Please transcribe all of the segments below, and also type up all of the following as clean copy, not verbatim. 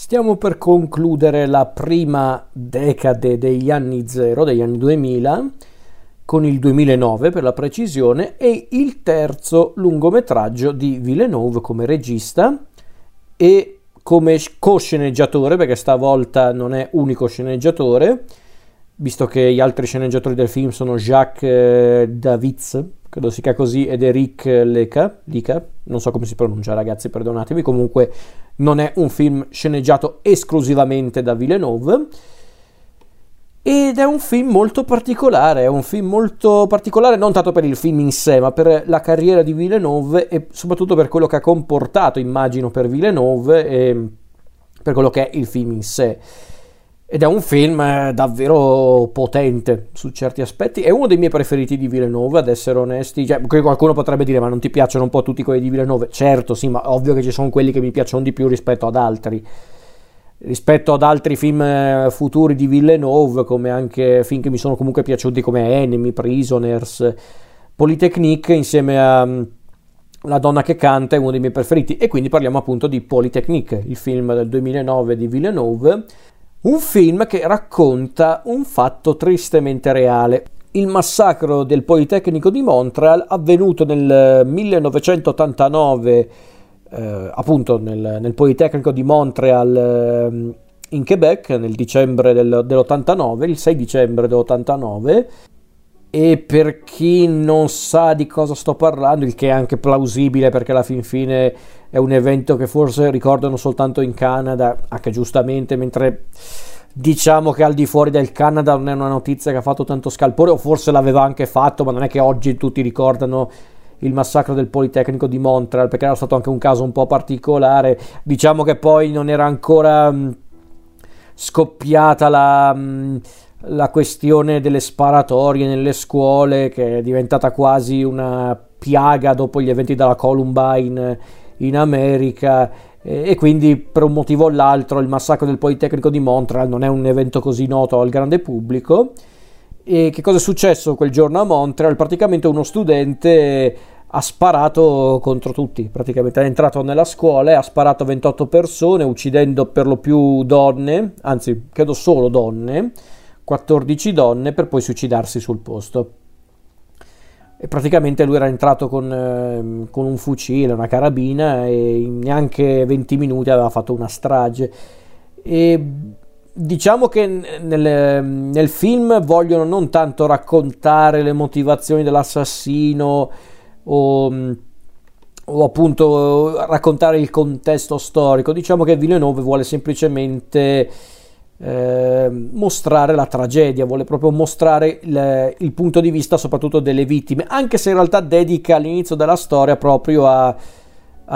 Stiamo per concludere la prima decade degli anni 0, degli anni 2000, con il 2009 per la precisione, e il terzo lungometraggio di Villeneuve come regista e come co-sceneggiatore, perché stavolta non è unico sceneggiatore, visto che gli altri sceneggiatori del film sono Jacques Davitz, credo si chiama così, ed Eric Leca, non so come si pronuncia, ragazzi, perdonatemi. Comunque non è un film sceneggiato esclusivamente da Villeneuve, ed è un film molto particolare, non tanto per il film in sé, ma per la carriera di Villeneuve e soprattutto per quello che ha comportato, immagino, per Villeneuve e per quello che è il film in sé. Ed è un film davvero potente su certi aspetti, è uno dei miei preferiti di Villeneuve, ad essere onesti. Cioè, qualcuno potrebbe dire: ma non ti piacciono un po' tutti quelli di Villeneuve? Certo, sì, ma ovvio che ci sono quelli che mi piacciono di più rispetto ad altri film futuri di Villeneuve, come anche film che mi sono comunque piaciuti come Enemy, Prisoners, Polytechnique, insieme a La donna che canta è uno dei miei preferiti. E quindi parliamo appunto di Polytechnique, il film del 2009 di Villeneuve. Un film che racconta un fatto tristemente reale, il massacro del Politecnico di Montréal avvenuto nel 1989, appunto nel Politecnico di Montréal in Quebec, nel dicembre dell'89, il 6 dicembre dell'89. E per chi non sa di cosa sto parlando, il che è anche plausibile perché alla fin fine è un evento che forse ricordano soltanto in Canada, anche giustamente, mentre diciamo che al di fuori del Canada non è una notizia che ha fatto tanto scalpore, o forse l'aveva anche fatto, ma non è che oggi tutti ricordano il massacro del Politecnico di Montréal, perché era stato anche un caso un po' particolare. Diciamo che poi non era ancora scoppiata la questione delle sparatorie nelle scuole, che è diventata quasi una piaga dopo gli eventi della Columbine in America, e quindi per un motivo o l'altro il massacro del Politecnico di Montréal non è un evento così noto al grande pubblico. E che cosa è successo quel giorno a Montréal? Praticamente uno studente ha sparato contro tutti, praticamente è entrato nella scuola e ha sparato 28 persone, uccidendo per lo più donne, anzi credo solo donne, 14 donne, per poi suicidarsi sul posto. E praticamente lui era entrato con un fucile, una carabina, e in neanche 20 minuti aveva fatto una strage. E diciamo che nel film vogliono non tanto raccontare le motivazioni dell'assassino o appunto raccontare il contesto storico, diciamo che Villeneuve vuole semplicemente mostrare la tragedia, vuole proprio mostrare il punto di vista soprattutto delle vittime, anche se in realtà dedica all'inizio della storia proprio a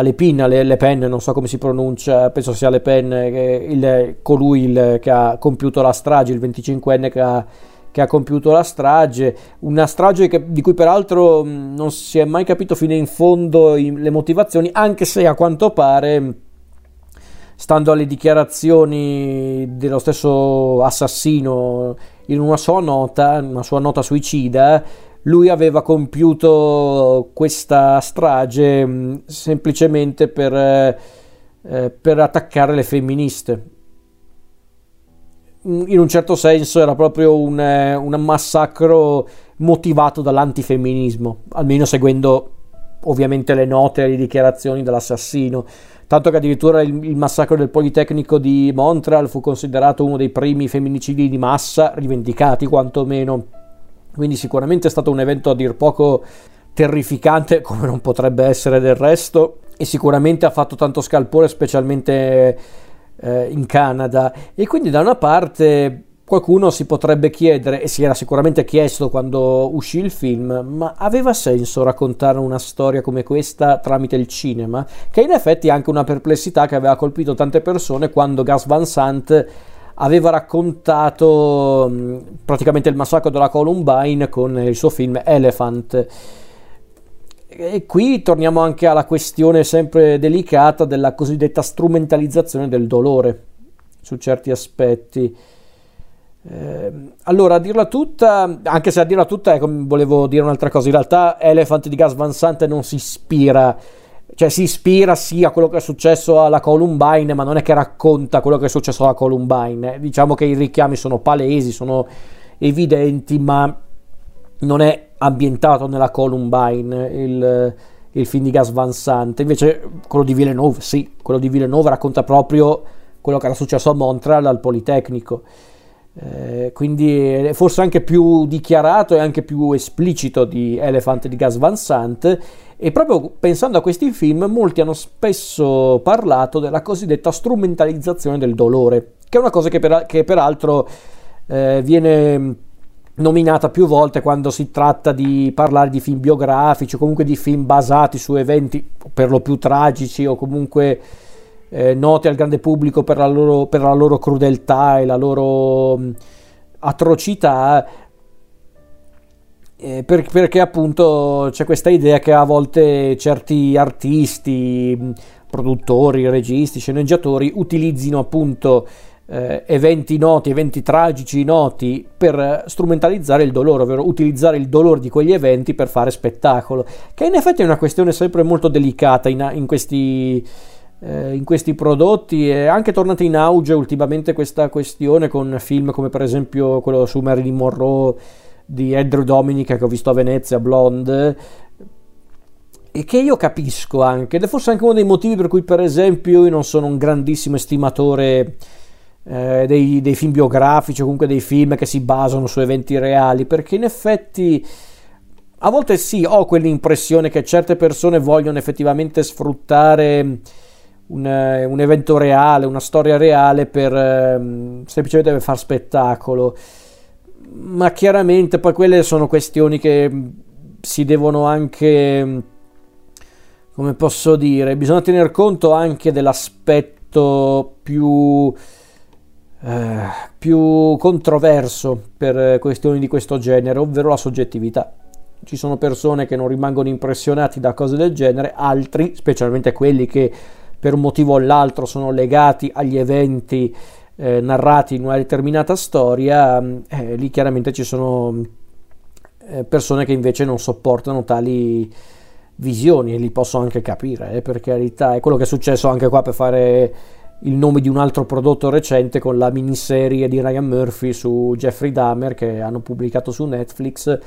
Lépine, Lépine, non so come si pronuncia, penso sia Lépine, colui che ha compiuto la strage, il 25enne che ha compiuto la strage, una strage di cui peraltro non si è mai capito fino in fondo le motivazioni, anche se a quanto pare, stando alle dichiarazioni dello stesso assassino in una sua nota suicida, lui aveva compiuto questa strage semplicemente per attaccare le femministe. In un certo senso era proprio un massacro motivato dall'antifemminismo, almeno seguendo ovviamente le note e le dichiarazioni dell'assassino. Tanto che addirittura il massacro del Politecnico di Montréal fu considerato uno dei primi femminicidi di massa rivendicati, quantomeno. Quindi sicuramente è stato un evento a dir poco terrificante, come non potrebbe essere del resto, e sicuramente ha fatto tanto scalpore, specialmente in Canada. E quindi da una parte qualcuno si potrebbe chiedere, e si era sicuramente chiesto quando uscì il film, ma aveva senso raccontare una storia come questa tramite il cinema? Che in effetti è anche una perplessità che aveva colpito tante persone quando Gus Van Sant aveva raccontato praticamente il massacro della Columbine con il suo film Elephant. E qui torniamo anche alla questione sempre delicata della cosiddetta strumentalizzazione del dolore su certi aspetti. Allora, a dirla tutta, anche se a dirla tutta volevo dire un'altra cosa, in realtà Elephant di Gus Van Sant non si ispira cioè si ispira sì a quello che è successo alla Columbine, ma non è che racconta quello che è successo alla Columbine. Diciamo che i richiami sono palesi, sono evidenti, ma non è ambientato nella Columbine il film di Gus Van Sant. Invece quello di Villeneuve, sì, quello di Villeneuve racconta proprio quello che era successo a Montréal al Politecnico, quindi forse anche più dichiarato e anche più esplicito di Elephant di Gus Van Sant. E proprio pensando a questi film, molti hanno spesso parlato della cosiddetta strumentalizzazione del dolore, che è una cosa che peraltro viene nominata più volte quando si tratta di parlare di film biografici o comunque di film basati su eventi per lo più tragici o comunque noti al grande pubblico per la loro crudeltà e la loro atrocità. Perché appunto c'è questa idea che a volte certi artisti, produttori, registi, sceneggiatori utilizzino appunto eventi noti, eventi tragici noti per strumentalizzare il dolore, ovvero utilizzare il dolore di quegli eventi per fare spettacolo, che in effetti è una questione sempre molto delicata in questi prodotti. È anche tornata in auge ultimamente questa questione con film come per esempio quello su Marilyn Monroe di Andrew Dominik, che ho visto a Venezia, Blonde, e che io capisco anche, ed è forse anche uno dei motivi per cui per esempio io non sono un grandissimo estimatore dei film biografici o comunque dei film che si basano su eventi reali, perché in effetti a volte sì, ho quell'impressione che certe persone vogliono effettivamente sfruttare un evento reale, una storia reale per semplicemente per far spettacolo. Ma chiaramente poi quelle sono questioni che si devono anche, come posso dire, bisogna tener conto anche dell'aspetto più controverso per questioni di questo genere, ovvero la soggettività. Ci sono persone che non rimangono impressionati da cose del genere, altri, specialmente quelli che per un motivo o l'altro sono legati agli eventi narrati in una determinata storia, lì chiaramente ci sono persone che invece non sopportano tali visioni, e li posso anche capire, per carità. È quello che è successo anche qua, per fare il nome di un altro prodotto recente, con la miniserie di Ryan Murphy su Jeffrey Dahmer che hanno pubblicato su Netflix.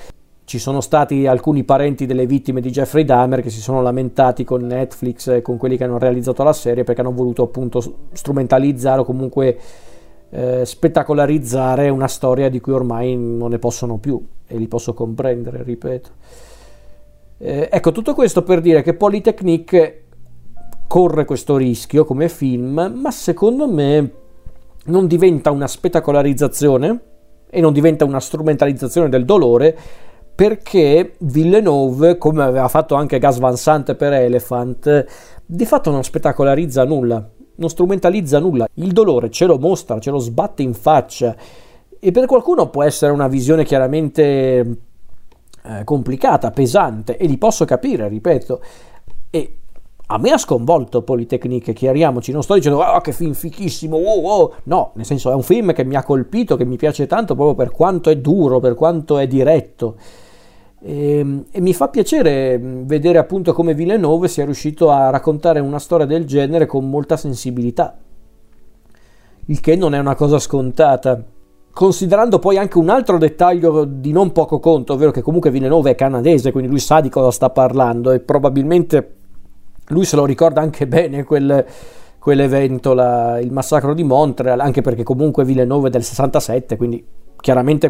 Ci sono stati alcuni parenti delle vittime di Jeffrey Dahmer che si sono lamentati con Netflix e con quelli che hanno realizzato la serie, perché hanno voluto appunto strumentalizzare o comunque spettacolarizzare una storia di cui ormai non ne possono più, e li posso comprendere, ripeto. Ecco, tutto questo per dire che Polytechnique corre questo rischio come film, ma secondo me non diventa una spettacolarizzazione e non diventa una strumentalizzazione del dolore, perché Villeneuve, come aveva fatto anche Gus Van Sant per Elephant, di fatto non spettacolarizza nulla, non strumentalizza nulla. Il dolore ce lo mostra, ce lo sbatte in faccia, e per qualcuno può essere una visione chiaramente complicata, pesante, e li posso capire, ripeto. E a me ha sconvolto Polytechnique, chiariamoci, non sto dicendo che film fichissimo, no, nel senso è un film che mi ha colpito, che mi piace tanto proprio per quanto è duro, per quanto è diretto, e mi fa piacere vedere appunto come Villeneuve sia riuscito a raccontare una storia del genere con molta sensibilità, il che non è una cosa scontata, considerando poi anche un altro dettaglio di non poco conto, ovvero che comunque Villeneuve è canadese, quindi lui sa di cosa sta parlando, e probabilmente lui se lo ricorda anche bene quell'evento, il massacro di Montréal, anche perché comunque Villeneuve è del 67, quindi chiaramente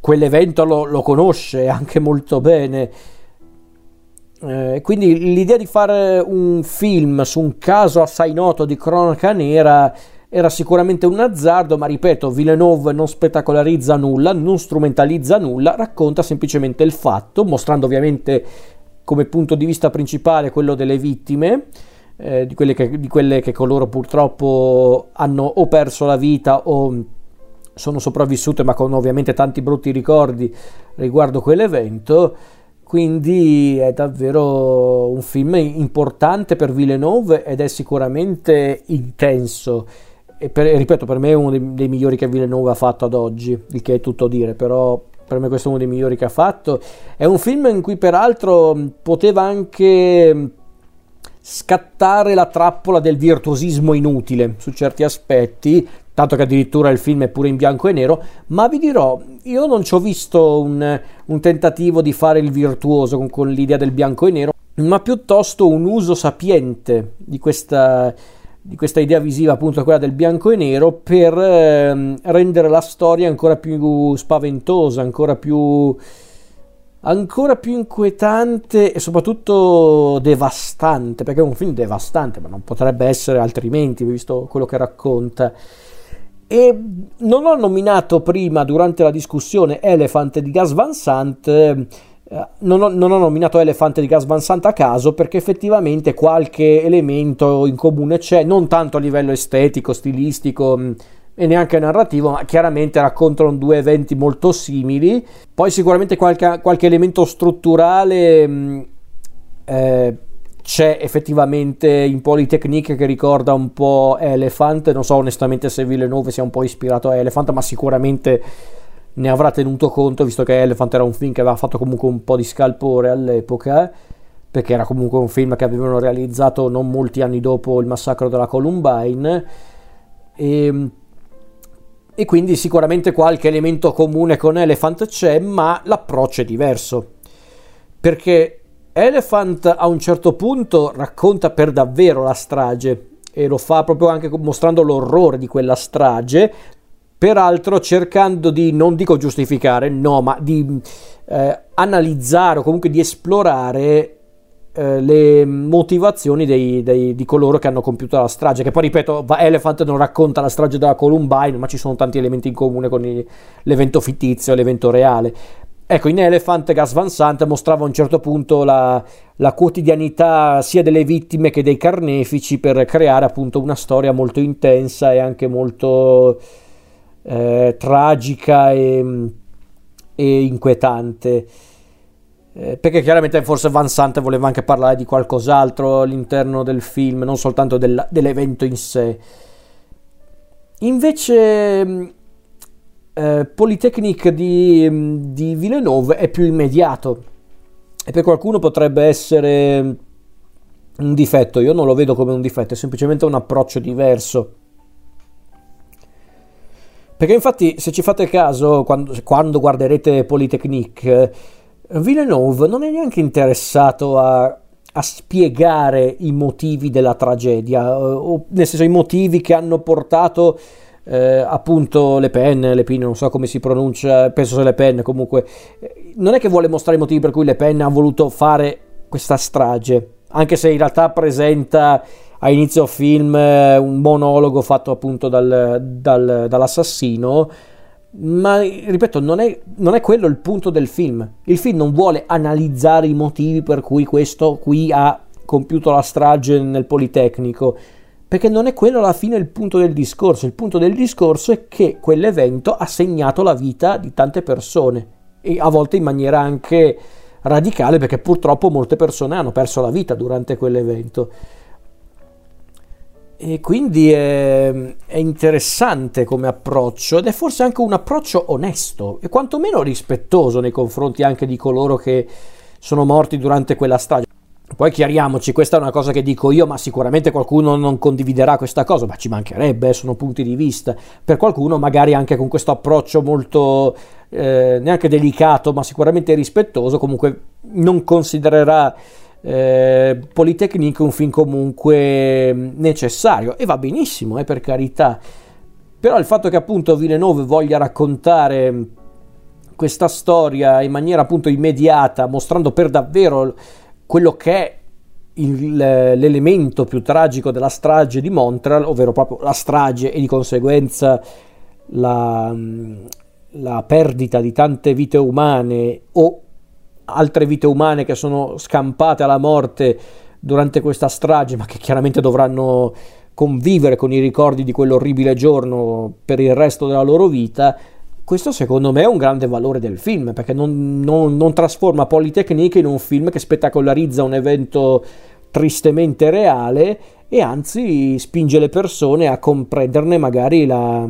quell'evento lo conosce anche molto bene. Quindi l'idea di fare un film su un caso assai noto di cronaca nera era sicuramente un azzardo, ma ripeto, Villeneuve non spettacolarizza nulla, non strumentalizza nulla, racconta semplicemente il fatto, mostrando ovviamente come punto di vista principale quello delle vittime, di quelle che coloro purtroppo hanno o perso la vita o sono sopravvissute, ma con ovviamente tanti brutti ricordi riguardo quell'evento. Quindi è davvero un film importante per Villeneuve, ed è sicuramente intenso, e ripeto, per me è uno dei migliori che Villeneuve ha fatto ad oggi, il che è tutto dire, però per me questo è uno dei migliori che ha fatto. È un film in cui peraltro poteva anche scattare la trappola del virtuosismo inutile su certi aspetti, tanto che addirittura il film è pure in bianco e nero, ma vi dirò, io non ci ho visto un tentativo di fare il virtuoso con l'idea del bianco e nero, ma piuttosto un uso sapiente di questa idea visiva, appunto quella del bianco e nero, per rendere la storia ancora più spaventosa, ancora più inquietante e soprattutto devastante, perché è un film devastante, ma non potrebbe essere altrimenti, visto quello che racconta. E non ho nominato prima, durante la discussione, Elephant di Gus Van Sant, non ho nominato Elephant di Gus Van Sant a caso, perché effettivamente qualche elemento in comune c'è, non tanto a livello estetico, stilistico e neanche narrativo, ma chiaramente raccontano due eventi molto simili. Poi sicuramente qualche elemento strutturale c'è effettivamente in Polytechnique, che ricorda un po' Elephant. Non so onestamente se Villeneuve sia un po' ispirato a Elephant, ma sicuramente ne avrà tenuto conto, visto che Elephant era un film che aveva fatto comunque un po' di scalpore all'epoca, perché era comunque un film che avevano realizzato non molti anni dopo il massacro della Columbine, e quindi sicuramente qualche elemento comune con Elephant c'è, ma l'approccio è diverso, perché Elephant a un certo punto racconta per davvero la strage, e lo fa proprio anche mostrando l'orrore di quella strage, peraltro cercando di, non dico giustificare, no, ma di analizzare o comunque di esplorare le motivazioni di coloro che hanno compiuto la strage, che poi, ripeto, Elephant non racconta la strage della Columbine, ma ci sono tanti elementi in comune con l'evento fittizio e l'evento reale. Ecco, in Elephant Gus Van Sant mostrava a un certo punto la quotidianità sia delle vittime che dei carnefici, per creare appunto una storia molto intensa e anche molto tragica e inquietante. Perché chiaramente forse Van Sant voleva anche parlare di qualcos'altro all'interno del film, non soltanto dell'evento in sé. Invece Polytechnique di Villeneuve è più immediato, e per qualcuno potrebbe essere un difetto. Io non lo vedo come un difetto, è semplicemente un approccio diverso. Perché infatti, se ci fate caso, quando guarderete Polytechnique, Villeneuve non è neanche interessato a spiegare i motivi della tragedia, o nel senso i motivi che hanno portato appunto Lépine, non so come si pronuncia, penso sia Lépine, comunque non è che vuole mostrare i motivi per cui Lépine ha voluto fare questa strage, anche se in realtà presenta a inizio film un monologo fatto appunto dall'assassino. Ma ripeto, non è quello il punto del film. Il film non vuole analizzare i motivi per cui questo qui ha compiuto la strage nel Politecnico, perché non è quello alla fine il punto del discorso. Il punto del discorso è che quell'evento ha segnato la vita di tante persone, e a volte in maniera anche radicale, perché purtroppo molte persone hanno perso la vita durante quell'evento. E quindi è interessante come approccio, ed è forse anche un approccio onesto e quantomeno rispettoso nei confronti anche di coloro che sono morti durante quella strage. Poi chiariamoci, questa è una cosa che dico io, ma sicuramente qualcuno non condividerà questa cosa, ma ci mancherebbe, sono punti di vista. Per qualcuno magari anche con questo approccio molto neanche delicato, ma sicuramente rispettoso, comunque non considererà Polytechnique un film comunque necessario, e va benissimo, per carità. Però il fatto che appunto Villeneuve voglia raccontare questa storia in maniera appunto immediata, mostrando per davvero quello che è l'elemento più tragico della strage di Montréal, ovvero proprio la strage e di conseguenza la perdita di tante vite umane, o altre vite umane che sono scampate alla morte durante questa strage, ma che chiaramente dovranno convivere con i ricordi di quell'orribile giorno per il resto della loro vita. Questo secondo me è un grande valore del film, perché non trasforma Polytechnique in un film che spettacolarizza un evento tristemente reale, e anzi spinge le persone a comprenderne magari la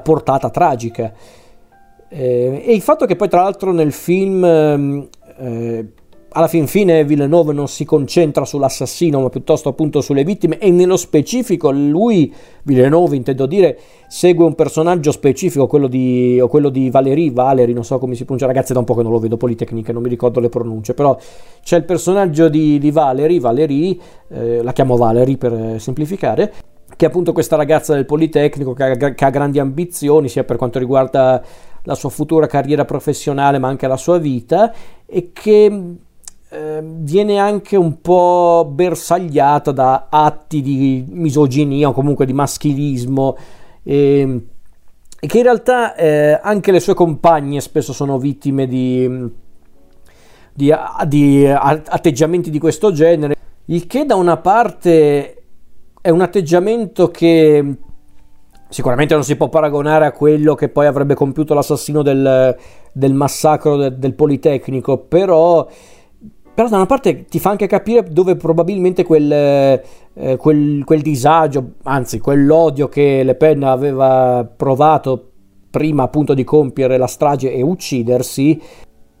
portata tragica. E il fatto che poi tra l'altro nel film alla fin fine Villeneuve non si concentra sull'assassino ma piuttosto appunto sulle vittime, e nello specifico lui, Villeneuve intendo dire, segue un personaggio specifico, quello di Valérie, non so come si pronuncia, ragazzi, da un po' che non lo vedo Politecniche, non mi ricordo le pronunce, però c'è il personaggio di Valérie, la chiamo Valérie per semplificare, che è appunto questa ragazza del Politecnico che ha grandi ambizioni sia per quanto riguarda la sua futura carriera professionale ma anche la sua vita, e che viene anche un po' bersagliata da atti di misoginia o comunque di maschilismo, e che in realtà anche le sue compagne spesso sono vittime di atteggiamenti di questo genere, il che da una parte è un atteggiamento che sicuramente non si può paragonare a quello che poi avrebbe compiuto l'assassino del massacro del Politecnico, però da una parte ti fa anche capire dove probabilmente quel disagio, anzi quell'odio che Le Pen aveva provato prima appunto di compiere la strage e uccidersi,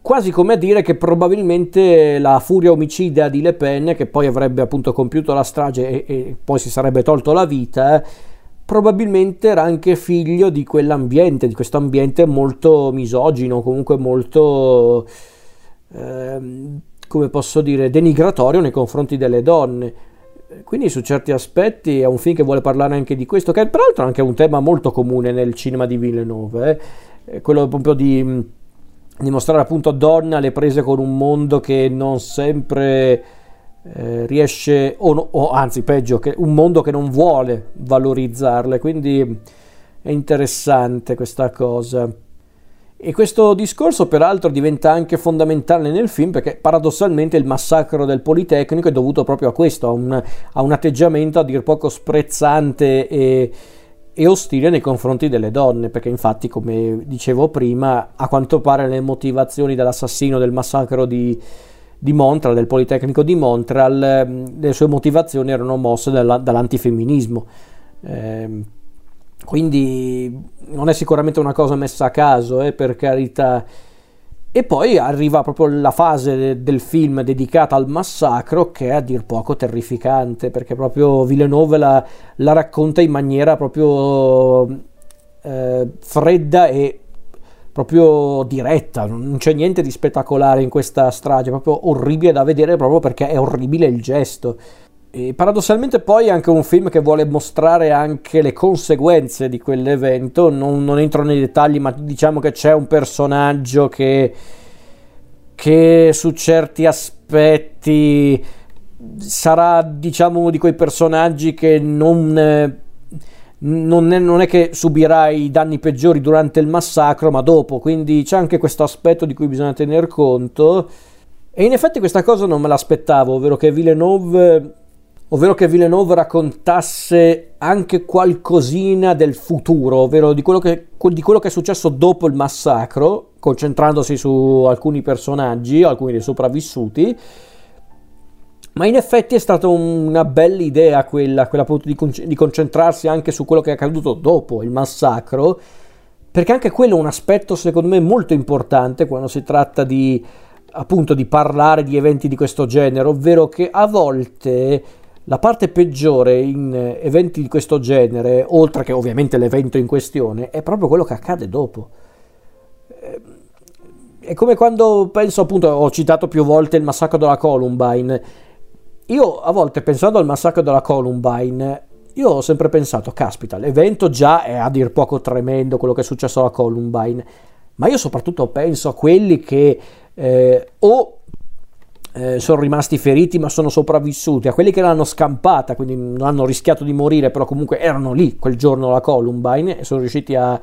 quasi come a dire che probabilmente la furia omicida di Le Pen, che poi avrebbe appunto compiuto la strage e poi si sarebbe tolto la vita, probabilmente era anche figlio di quell'ambiente, di questo ambiente molto misogino, comunque molto come posso dire, denigratorio nei confronti delle donne. Quindi su certi aspetti è un film che vuole parlare anche di questo, che peraltro è anche un tema molto comune nel cinema di Villeneuve, quello proprio di mostrare appunto donne alle prese con un mondo che non sempre riesce, o anzi peggio, che un mondo che non vuole valorizzarle, quindi è interessante questa cosa. E questo discorso peraltro diventa anche fondamentale nel film, perché paradossalmente il massacro del Politecnico è dovuto proprio a questo, a un atteggiamento a dir poco sprezzante e ostile nei confronti delle donne, perché infatti, come dicevo prima, a quanto pare le motivazioni dell'assassino del massacro di Montréal, del Politecnico di Montréal, le sue motivazioni erano mosse dall'antifemminismo. Quindi non è sicuramente una cosa messa a caso, per carità. E poi arriva proprio la fase del film dedicata al massacro, che è a dir poco terrificante, perché proprio Villeneuve la racconta in maniera proprio fredda e proprio diretta. Non c'è niente di spettacolare in questa strage, è proprio orribile da vedere proprio perché è orribile il gesto. E paradossalmente poi è anche un film che vuole mostrare anche le conseguenze di quell'evento, non entro nei dettagli, ma diciamo che c'è un personaggio che su certi aspetti sarà, diciamo, di quei personaggi che non è che subirà i danni peggiori durante il massacro, ma dopo, quindi c'è anche questo aspetto di cui bisogna tener conto. E in effetti questa cosa non me l'aspettavo, ovvero che Villeneuve raccontasse anche qualcosina del futuro, ovvero di quello che è successo dopo il massacro, concentrandosi su alcuni personaggi, alcuni dei sopravvissuti. Ma in effetti è stata una bella idea quella appunto di concentrarsi anche su quello che è accaduto dopo il massacro, perché anche quello è un aspetto secondo me molto importante quando si tratta di appunto di parlare di eventi di questo genere, ovvero che a volte la parte peggiore in eventi di questo genere, oltre che ovviamente l'evento in questione, è proprio quello che accade dopo. È come quando penso, appunto, ho citato più volte il massacro della Columbine. Io a volte, pensando al massacro della Columbine, io ho sempre pensato, caspita, l'evento già è a dir poco tremendo, quello che è successo alla Columbine, ma io soprattutto penso a quelli che sono rimasti feriti ma sono sopravvissuti, a quelli che l'hanno scampata, quindi non hanno rischiato di morire, però comunque erano lì quel giorno alla Columbine e sono riusciti a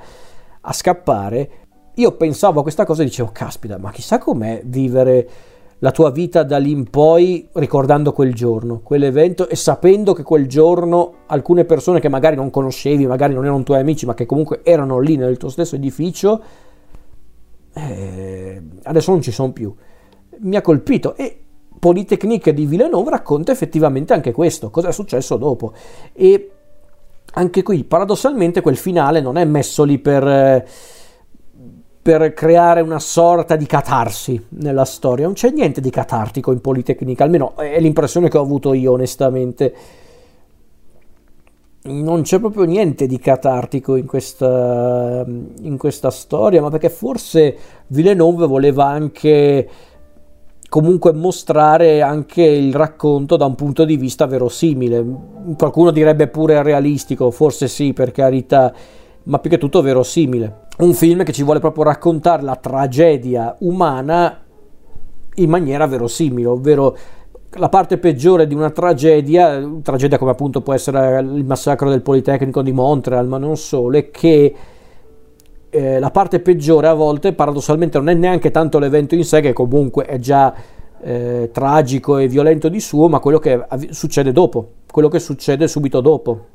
scappare. Io pensavo a questa cosa e dicevo, caspita, ma chissà com'è vivere la tua vita da lì in poi ricordando quel giorno, quell'evento, e sapendo che quel giorno alcune persone che magari non conoscevi, magari non erano tuoi amici, ma che comunque erano lì nel tuo stesso edificio, adesso non ci sono più. Mi ha colpito, e Politecnique di Villeneuve racconta effettivamente anche questo, cosa è successo dopo. E anche qui paradossalmente quel finale non è messo lì per per creare una sorta di catarsi nella storia. Non c'è niente di catartico in Politecnica, almeno è l'impressione che ho avuto io onestamente. Non c'è proprio niente di catartico in questa storia, ma perché forse Villeneuve voleva anche comunque mostrare anche il racconto da un punto di vista verosimile, qualcuno direbbe pure realistico, forse sì, per carità, ma più che tutto verosimile. Un film che ci vuole proprio raccontare la tragedia umana in maniera verosimile, ovvero la parte peggiore di una tragedia come appunto può essere il massacro del Politecnico di Montréal, ma non solo, è che la parte peggiore a volte paradossalmente non è neanche tanto l'evento in sé, che comunque è già tragico e violento di suo, ma quello che succede dopo, quello che succede subito dopo,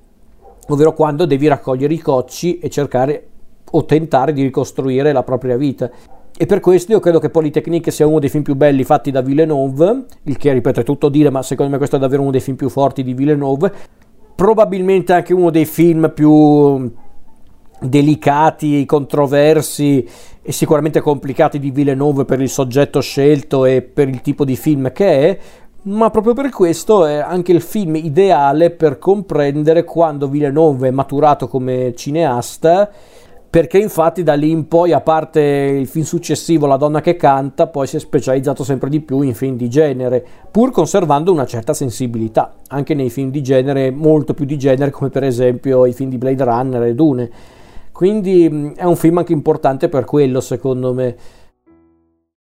ovvero quando devi raccogliere i cocci e cercare o tentare di ricostruire la propria vita. E per questo io credo che Polytechnique sia uno dei film più belli fatti da Villeneuve, il che ripeto è tutto dire, ma secondo me questo è davvero uno dei film più forti di Villeneuve, probabilmente anche uno dei film più delicati, controversi e sicuramente complicati di Villeneuve per il soggetto scelto e per il tipo di film che è, ma proprio per questo è anche il film ideale per comprendere quando Villeneuve è maturato come cineasta, perché infatti da lì in poi, a parte il film successivo La donna che canta, poi si è specializzato sempre di più in film di genere, pur conservando una certa sensibilità, anche nei film di genere, molto più di genere, come per esempio i film di Blade Runner e Dune. Quindi è un film anche importante per quello, secondo me.